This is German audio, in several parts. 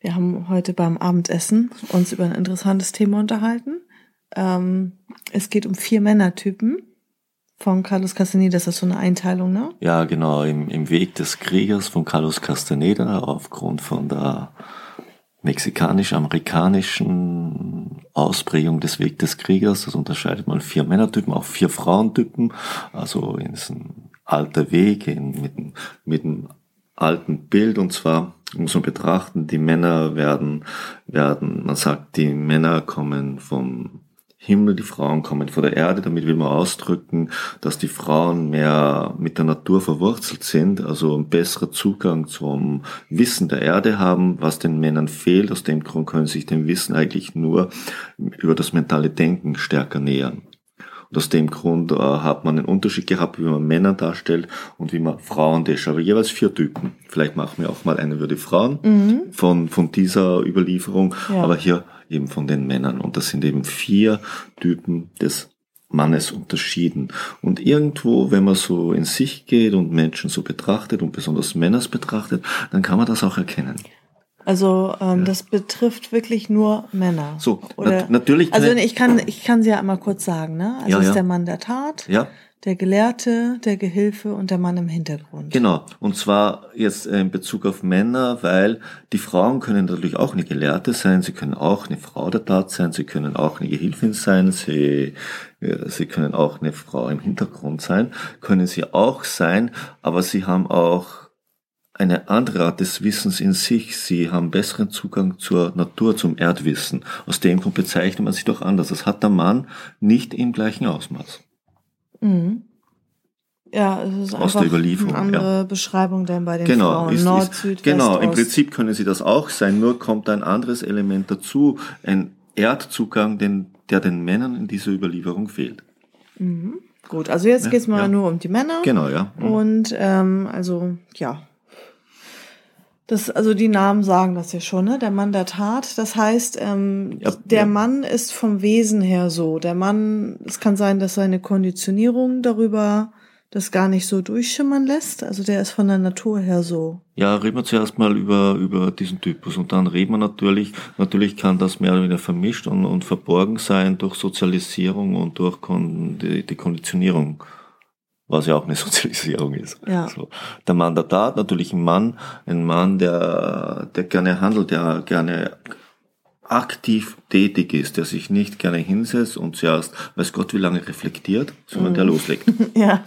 Wir haben heute beim Abendessen uns über ein interessantes Thema unterhalten. Es geht um 4 Männertypen von Carlos Castaneda. Das ist so eine Einteilung, ne? Ja, genau. Im Weg des Kriegers von Carlos Castaneda aufgrund von der mexikanisch-amerikanischen Ausprägung des Weg des Kriegers. Das unterscheidet man 4 Männertypen, auch 4 Frauentypen. Also ist ein alter Weg mit einem alten Bild, und zwar muss man betrachten, die Männer werden, man sagt, die Männer kommen vom Himmel, die Frauen kommen von der Erde. Damit will man ausdrücken, dass die Frauen mehr mit der Natur verwurzelt sind, also einen besseren Zugang zum Wissen der Erde haben, was den Männern fehlt. Aus dem Grund können sich dem Wissen eigentlich nur über das mentale Denken stärker nähern. Und aus dem Grund hat man einen Unterschied gehabt, wie man Männer darstellt und wie man Frauen darstellt. Aber jeweils 4 Typen. Vielleicht machen wir auch mal eine über die Frauen von dieser Überlieferung, ja. Aber hier eben von den Männern. Und das sind eben 4 Typen des Mannes unterschieden. Und irgendwo, wenn man so in sich geht und Menschen so betrachtet und besonders Männer betrachtet, dann kann man das auch erkennen. Also das betrifft wirklich nur Männer. So, oder? Natürlich. Also ich kann sie ja einmal kurz sagen, ne? Also ja, ist der Mann der Tat, ja, der Gelehrte, der Gehilfe und der Mann im Hintergrund. Genau. Und zwar jetzt in Bezug auf Männer, weil die Frauen können natürlich auch eine Gelehrte sein, sie können auch eine Frau der Tat sein, sie können auch eine Gehilfin sein, sie können auch eine Frau im Hintergrund sein, können sie auch sein, aber sie haben auch eine andere Art des Wissens in sich. Sie haben besseren Zugang zur Natur, zum Erdwissen. Aus dem Grund bezeichnet man sich doch anders. Das hat der Mann nicht im gleichen Ausmaß. Mhm. Ja, es ist aus der Überlieferung, eine andere Beschreibung denn bei den Frauen. Nord, Süd, genau, West, im Prinzip können sie das auch sein, nur kommt ein anderes Element dazu, ein Erdzugang, der den Männern in dieser Überlieferung fehlt. Mhm. Gut, also jetzt geht's mal nur um die Männer. Genau, ja. Mhm. Und das, also die Namen sagen das ja schon, ne? Der Mann der Tat. Das heißt, Mann ist vom Wesen her so. Der Mann, es kann sein, dass seine Konditionierung darüber das gar nicht so durchschimmern lässt. Also der ist von der Natur her so. Ja, reden wir zuerst mal über diesen Typus. Und dann reden wir natürlich kann das mehr oder weniger vermischt und verborgen sein durch Sozialisierung und durch die Konditionierung. Was ja auch eine Sozialisierung ist. Ja. So. Der Mann der Tat, natürlich ein Mann, der gerne handelt, der gerne aktiv tätig ist, der sich nicht gerne hinsetzt und zuerst, weiß Gott wie lange reflektiert, sondern der loslegt. Ja.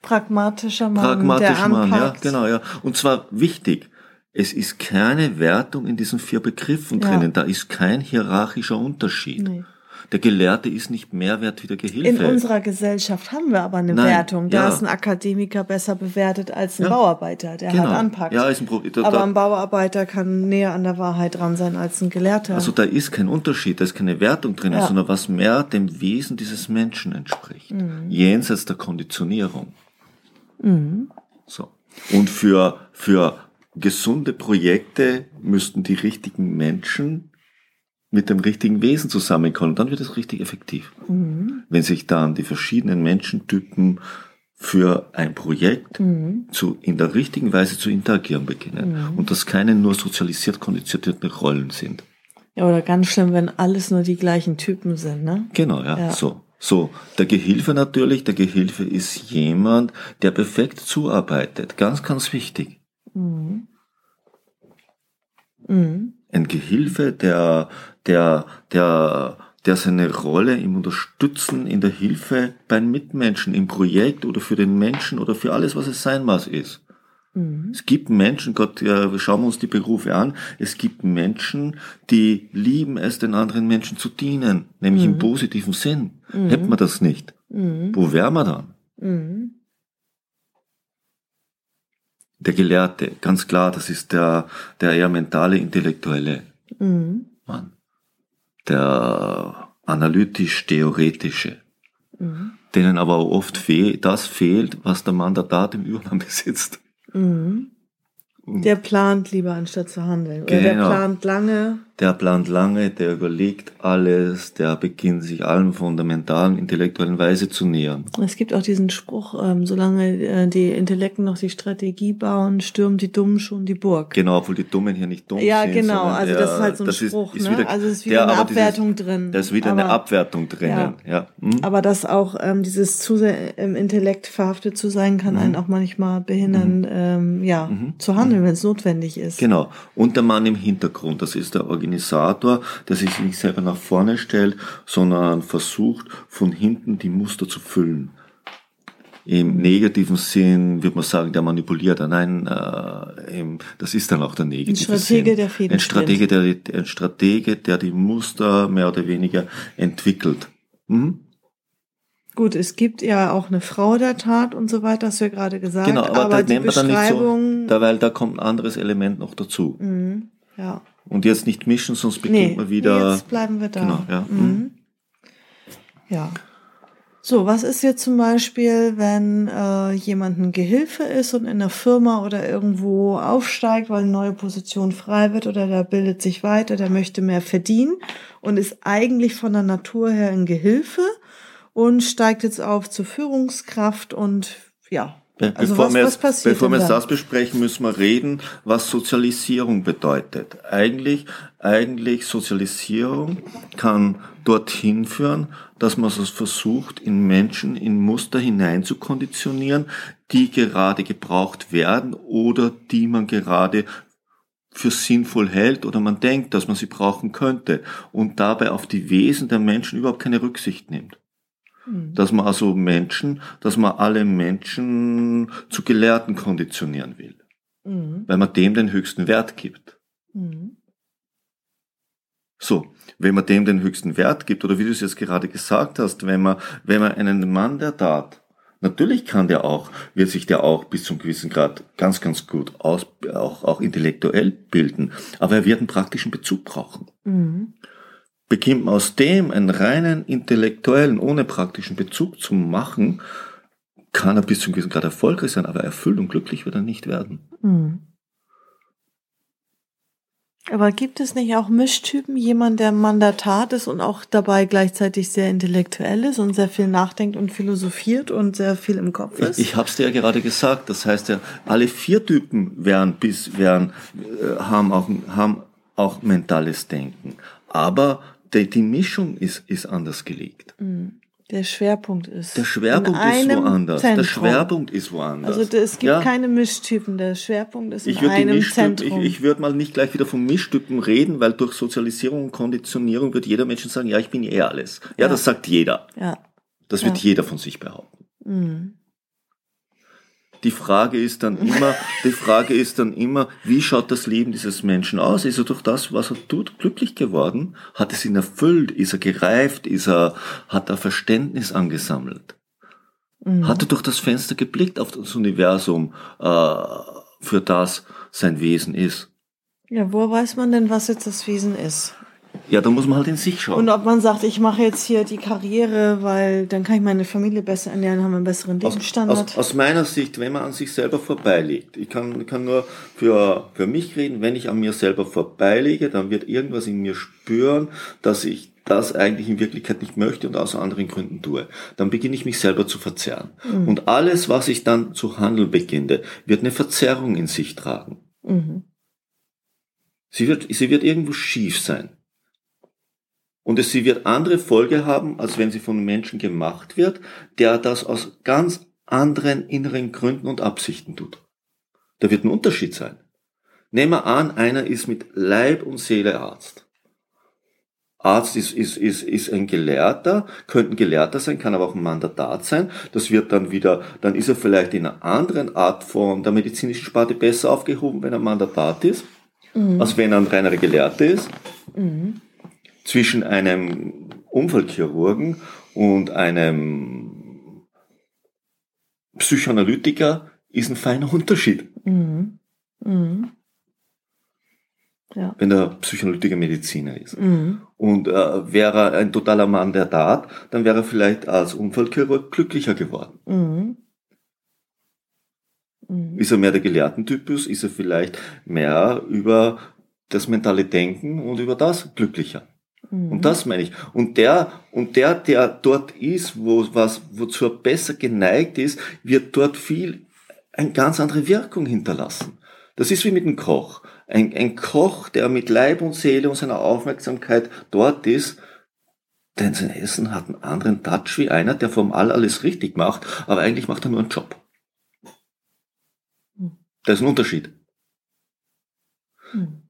Pragmatischer Mann, anpackt. Ja, genau, ja. Und zwar wichtig. Es ist keine Wertung in diesen 4 Begriffen drinnen, da ist kein hierarchischer Unterschied. Nee. Der Gelehrte ist nicht mehr wert wie der Gehilfe. In unserer Gesellschaft haben wir aber eine Wertung. Da ist ein Akademiker besser bewertet als ein Bauarbeiter, der halt anpackt. Ja, ist ein aber ein Bauarbeiter kann näher an der Wahrheit dran sein als ein Gelehrter. Also da ist kein Unterschied, da ist keine Wertung drin, sondern was mehr dem Wesen dieses Menschen entspricht. Mhm. Jenseits der Konditionierung. Mhm. So. Und für gesunde Projekte müssten die richtigen Menschen mit dem richtigen Wesen zusammenkommen, dann wird es richtig effektiv. Mhm. Wenn sich dann die verschiedenen Menschentypen für ein Projekt in der richtigen Weise zu interagieren beginnen und das keine nur sozialisiert konditionierten Rollen sind. Ja, oder ganz schlimm, wenn alles nur die gleichen Typen sind, ne? Genau, ja. So. So, der Gehilfe natürlich, der Gehilfe ist jemand, der perfekt zuarbeitet. Ganz, ganz wichtig. Mhm. Mhm. Ein Gehilfe, der seine Rolle im Unterstützen, in der Hilfe beim Mitmenschen, im Projekt oder für den Menschen oder für alles, was es sein mag, ist. Mhm. Es gibt Menschen, schauen wir uns die Berufe an, es gibt Menschen, die lieben es, den anderen Menschen zu dienen, nämlich im positiven Sinn. Mhm. Hätten wir das nicht. Mhm. Wo wären wir dann? Mhm. der Gelehrte, ganz klar, das ist der eher mentale, intellektuelle Mann. Der analytisch-theoretische, denen aber auch oft das fehlt, was der Mann der Tat im Übergang besitzt. Mhm. Der plant lieber, anstatt zu handeln. Genau. Oder der plant lange. Der überlegt alles, der beginnt sich allem fundamentalen, intellektuellen Weise zu nähern. Es gibt auch diesen Spruch, solange die Intellekten noch die Strategie bauen, stürmen die Dummen schon die Burg. Genau, obwohl die Dummen hier nicht dumm sind. Ja, genau, also das ist halt so ein Spruch. Also es ist wieder eine Abwertung drin. Da ist wieder eine Abwertung drin, ja. Aber dass auch dieses zu sehr im Intellekt verhaftet zu sein, kann einen auch manchmal behindern, zu handeln, wenn es notwendig ist. Genau, und der Mann im Hintergrund, das ist der Organisator, der sich nicht selber nach vorne stellt, sondern versucht, von hinten die Muster zu füllen. Im negativen Sinn würde man sagen, der manipuliert. Nein, das ist dann auch der negative Sinn. Ein Stratege, der die Muster mehr oder weniger entwickelt. Mhm. Gut, es gibt ja auch eine Frau der Tat und so weiter, hast du ja gerade gesagt. Genau, aber da nehmen wir dann nicht so, weil da kommt ein anderes Element noch dazu. Mhm, ja. Und jetzt nicht mischen, sonst beginnt man wieder... jetzt bleiben wir da. Genau, ja. Mhm. Ja. So, was ist jetzt zum Beispiel, wenn jemand ein Gehilfe ist und in der Firma oder irgendwo aufsteigt, weil eine neue Position frei wird oder der bildet sich weiter, der möchte mehr verdienen und ist eigentlich von der Natur her ein Gehilfe und steigt jetzt auf zur Führungskraft und ja... Also bevor wir das besprechen, müssen wir reden, was Sozialisierung bedeutet. Eigentlich Sozialisierung kann dorthin führen, dass man es versucht, in Menschen in Muster hinein zu konditionieren, die gerade gebraucht werden oder die man gerade für sinnvoll hält oder man denkt, dass man sie brauchen könnte und dabei auf die Wesen der Menschen überhaupt keine Rücksicht nimmt. Dass man alle Menschen zu Gelehrten konditionieren will. Mhm. Weil man dem den höchsten Wert gibt. Mhm. So, wenn man dem den höchsten Wert gibt, oder wie du es jetzt gerade gesagt hast, wenn man einen Mann der Tat, natürlich wird sich der auch bis zum gewissen Grad ganz, ganz gut auch intellektuell bilden, aber er wird einen praktischen Bezug brauchen. Mhm. Beginnt man aus dem einen reinen intellektuellen, ohne praktischen Bezug zu machen, kann er bis zum gewissen Grad erfolgreich sein, aber erfüllt und glücklich wird er nicht werden. Mhm. Aber gibt es nicht auch Mischtypen, jemand, der Mann der Tat ist und auch dabei gleichzeitig sehr intellektuell ist und sehr viel nachdenkt und philosophiert und sehr viel im Kopf ist? Ich habe es dir ja gerade gesagt, das heißt ja, alle vier Typen haben auch mentales Denken. Aber die Mischung ist anders gelegt. Der Schwerpunkt ist woanders. Zentrum. Der Schwerpunkt ist woanders. Also es gibt keine Mischtypen. Der Schwerpunkt ist in einem Zentrum. Ich würde mal nicht gleich wieder von Mischtypen reden, weil durch Sozialisierung und Konditionierung wird jeder Mensch sagen, ja, ich bin alles. Ja, das sagt jeder. Ja. Das wird jeder von sich behaupten. Mhm. Die Frage ist dann immer, wie schaut das Leben dieses Menschen aus? Ist er durch das, was er tut, glücklich geworden? Hat es ihn erfüllt? Ist er gereift? Hat er Verständnis angesammelt? Mhm. Hat er durch das Fenster geblickt auf das Universum, für das sein Wesen ist? Ja, woher weiß man denn, was jetzt das Wesen ist? Ja, da muss man halt in sich schauen. Und ob man sagt, ich mache jetzt hier die Karriere, weil dann kann ich meine Familie besser ernähren, haben einen besseren Lebensstandard. Aus meiner Sicht, wenn man an sich selber vorbeiliegt, ich kann nur für mich reden, wenn ich an mir selber vorbeiliege, dann wird irgendwas in mir spüren, dass ich das eigentlich in Wirklichkeit nicht möchte und aus anderen Gründen tue. Dann beginne ich mich selber zu verzerren. Mhm. Und alles, was ich dann zu handeln beginne, wird eine Verzerrung in sich tragen. Mhm. Sie wird irgendwo schief sein. Und sie wird andere Folge haben, als wenn sie von einem Menschen gemacht wird, der das aus ganz anderen inneren Gründen und Absichten tut. Da wird ein Unterschied sein. Nehmen wir an, einer ist mit Leib und Seele Arzt. Arzt ist ein Gelehrter, könnte ein Gelehrter sein, kann aber auch ein Mann der Tat sein. Das wird dann ist er vielleicht in einer anderen Art von der medizinischen Sparte besser aufgehoben, wenn er Mann der Tat ist, als wenn er ein reiner Gelehrter ist. Mhm. Zwischen einem Unfallchirurgen und einem Psychoanalytiker ist ein feiner Unterschied. Mhm. Mhm. Ja. Wenn er psychoanalytischer Mediziner ist. Mhm. Und wäre er ein totaler Mann der Tat, dann wäre er vielleicht als Unfallchirurg glücklicher geworden. Mhm. Mhm. Ist er mehr der Gelehrtentypus? Ist er vielleicht mehr über das mentale Denken und über das glücklicher? Mhm. Und das meine ich. Und der dort ist, wozu er besser geneigt ist, wird dort eine ganz andere Wirkung hinterlassen. Das ist wie mit einem Koch. Ein Koch, der mit Leib und Seele und seiner Aufmerksamkeit dort ist, denn sein Essen hat einen anderen Touch wie einer, der formal alles richtig macht, aber eigentlich macht er nur einen Job. Da ist ein Unterschied. Mhm.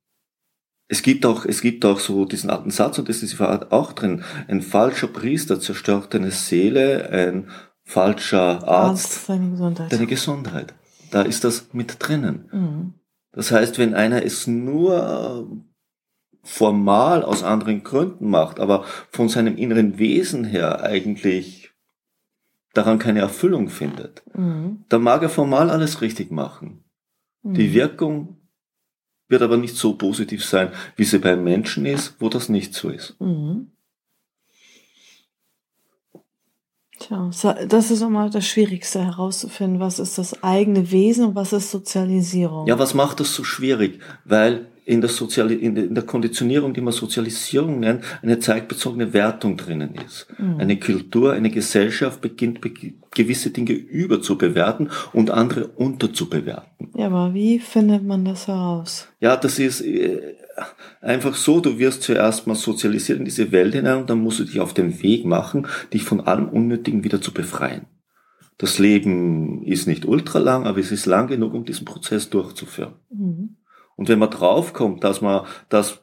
Es gibt auch so diesen alten Satz, und das ist auch drin, ein falscher Priester zerstört deine Seele, ein falscher Arzt deine Gesundheit. Da ist das mit drinnen. Mhm. Das heißt, wenn einer es nur formal aus anderen Gründen macht, aber von seinem inneren Wesen her eigentlich daran keine Erfüllung findet, dann mag er formal alles richtig machen. Mhm. Die Wirkung wird aber nicht so positiv sein, wie sie beim Menschen ist, wo das nicht so ist. Mhm. Tja, das ist immer das Schwierigste herauszufinden, was ist das eigene Wesen und was ist Sozialisierung. Ja, was macht das so schwierig? Weil in der Konditionierung, die man Sozialisierung nennt, eine zeitbezogene Wertung drinnen ist. Mhm. Eine Kultur, eine Gesellschaft beginnt gewisse Dinge überzubewerten und andere unterzubewerten. Ja, aber wie findet man das heraus? Ja, das ist einfach so, du wirst zuerst mal sozialisiert in diese Welt hinein und dann musst du dich auf den Weg machen, dich von allem Unnötigen wieder zu befreien. Das Leben ist nicht ultralang, aber es ist lang genug, um diesen Prozess durchzuführen. Mhm. Und wenn man draufkommt, dass man das,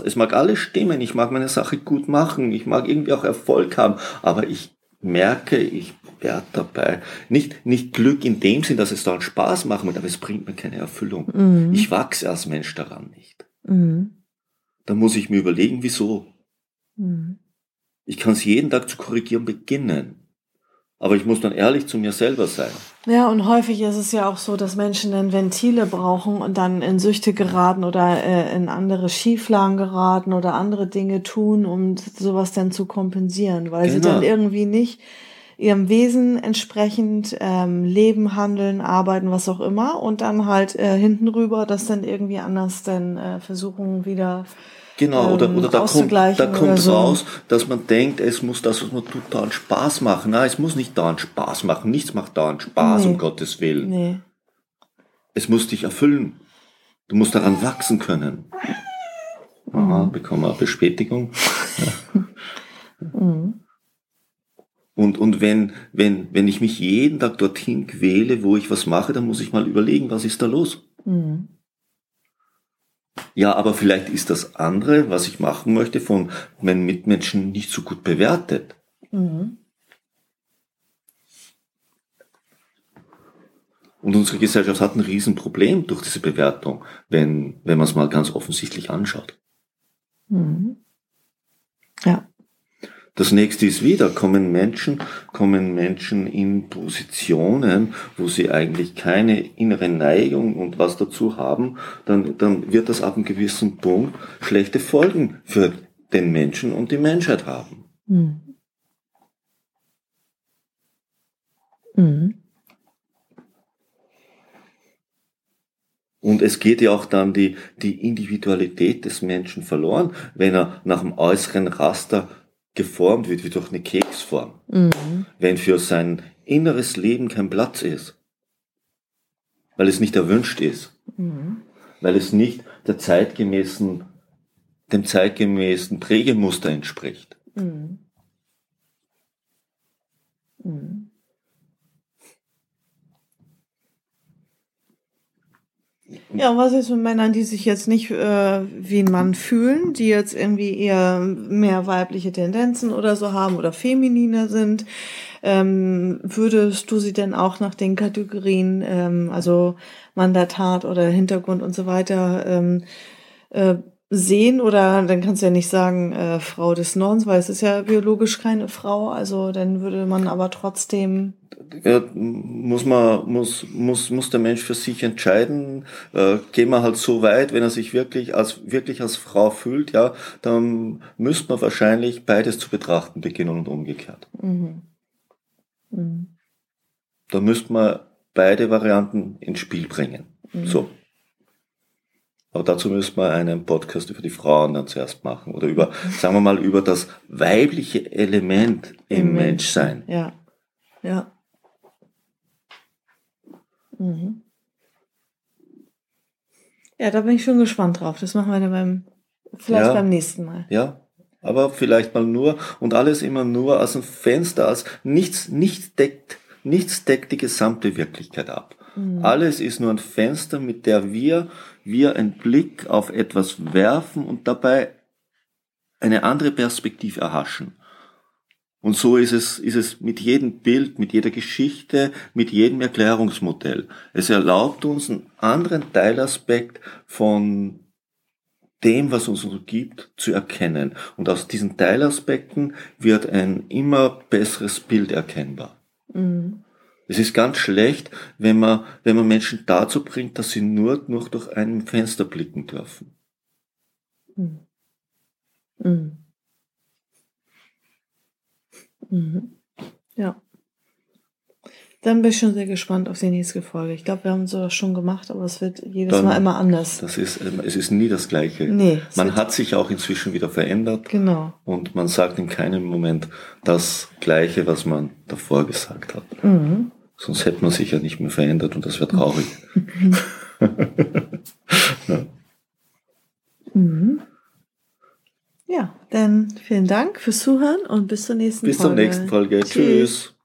es mag alles stimmen, ich mag meine Sache gut machen, ich mag irgendwie auch Erfolg haben, aber ich merke, ich werde dabei nicht Glück in dem Sinn, dass es da einen Spaß machen wird, aber es bringt mir keine Erfüllung. Mhm. Ich wachse als Mensch daran nicht. Mhm. Dann muss ich mir überlegen, wieso. Mhm. Ich kann es jeden Tag zu korrigieren beginnen. Aber ich muss dann ehrlich zu mir selber sein. Ja, und häufig ist es ja auch so, dass Menschen dann Ventile brauchen und dann in Süchte geraten oder in andere Schieflagen geraten oder andere Dinge tun, um sowas dann zu kompensieren, weil sie dann irgendwie nicht ihrem Wesen entsprechend leben, handeln, arbeiten, was auch immer, und dann halt hinten rüber das dann irgendwie anders dann versuchen wieder. Genau, oder da kommt raus, dass man denkt, es muss das, was man tut, dauernd Spaß machen. Nein, es muss nicht dauernd Spaß machen. Nichts macht dauernd Spaß, um Gottes Willen. Nee. Es muss dich erfüllen. Du musst daran wachsen können. Aha, bekommen wir eine Bestätigung. Mhm. Und wenn ich mich jeden Tag dorthin quäle, wo ich was mache, dann muss ich mal überlegen, was ist da los? Mhm. Ja, aber vielleicht ist das andere, was ich machen möchte, von meinen Mitmenschen nicht so gut bewertet. Mhm. Und unsere Gesellschaft hat ein Riesenproblem durch diese Bewertung, wenn man es mal ganz offensichtlich anschaut. Mhm. Ja. Das nächste ist wieder, kommen Menschen in Positionen, wo sie eigentlich keine innere Neigung und was dazu haben, dann wird das ab einem gewissen Punkt schlechte Folgen für den Menschen und die Menschheit haben. Mhm. Mhm. Und es geht ja auch dann die Individualität des Menschen verloren, wenn er nach dem äußeren Raster geformt wird wie durch eine Keksform, wenn für sein inneres Leben kein Platz ist, weil es nicht erwünscht ist, weil es nicht dem zeitgemäßen Prägemuster entspricht. Mhm. Mhm. Ja, und was ist mit Männern, die sich jetzt nicht wie ein Mann fühlen, die jetzt irgendwie eher mehr weibliche Tendenzen oder so haben oder femininer sind? Würdest du sie denn auch nach den Kategorien, also Mandatat oder Hintergrund und so weiter, sehen, oder dann kannst du ja nicht sagen, Frau des Nordens, weil es ist ja biologisch keine Frau, also dann würde man aber trotzdem... Ja, muss der Mensch für sich entscheiden, gehen wir halt so weit, wenn er sich wirklich als Frau fühlt, ja, dann müsste man wahrscheinlich beides zu betrachten beginnen und umgekehrt. Mhm. Mhm. Da müsste man beide Varianten ins Spiel bringen, so. Aber dazu müssen wir einen Podcast über die Frauen dann zuerst machen oder über, sagen wir mal, über das weibliche Element im Menschsein. Ja, ja. Mhm. Ja, da bin ich schon gespannt drauf. Das machen wir dann beim nächsten Mal. Ja, aber vielleicht mal nur und alles immer nur aus dem Fenster, als nichts deckt die gesamte Wirklichkeit ab. Alles ist nur ein Fenster, mit der wir einen Blick auf etwas werfen und dabei eine andere Perspektive erhaschen. Und so ist es mit jedem Bild, mit jeder Geschichte, mit jedem Erklärungsmodell. Es erlaubt uns einen anderen Teilaspekt von dem, was uns umgibt, zu erkennen. Und aus diesen Teilaspekten wird ein immer besseres Bild erkennbar. Mhm. Es ist ganz schlecht, wenn man Menschen dazu bringt, dass sie nur durch ein Fenster blicken dürfen. Mhm. Mhm. Mhm. Ja. Dann bin ich schon sehr gespannt auf die nächste Folge. Ich glaube, wir haben sowas schon gemacht, aber es wird jedes Mal immer anders. Es ist nie das Gleiche. Nee, man hat sich auch inzwischen wieder verändert. Genau. Und man sagt in keinem Moment das Gleiche, was man davor gesagt hat. Mhm. Sonst hätte man sich ja nicht mehr verändert und das wäre traurig. Ja. Mhm. Ja, dann vielen Dank fürs Zuhören und bis zur nächsten Folge. Tschüss.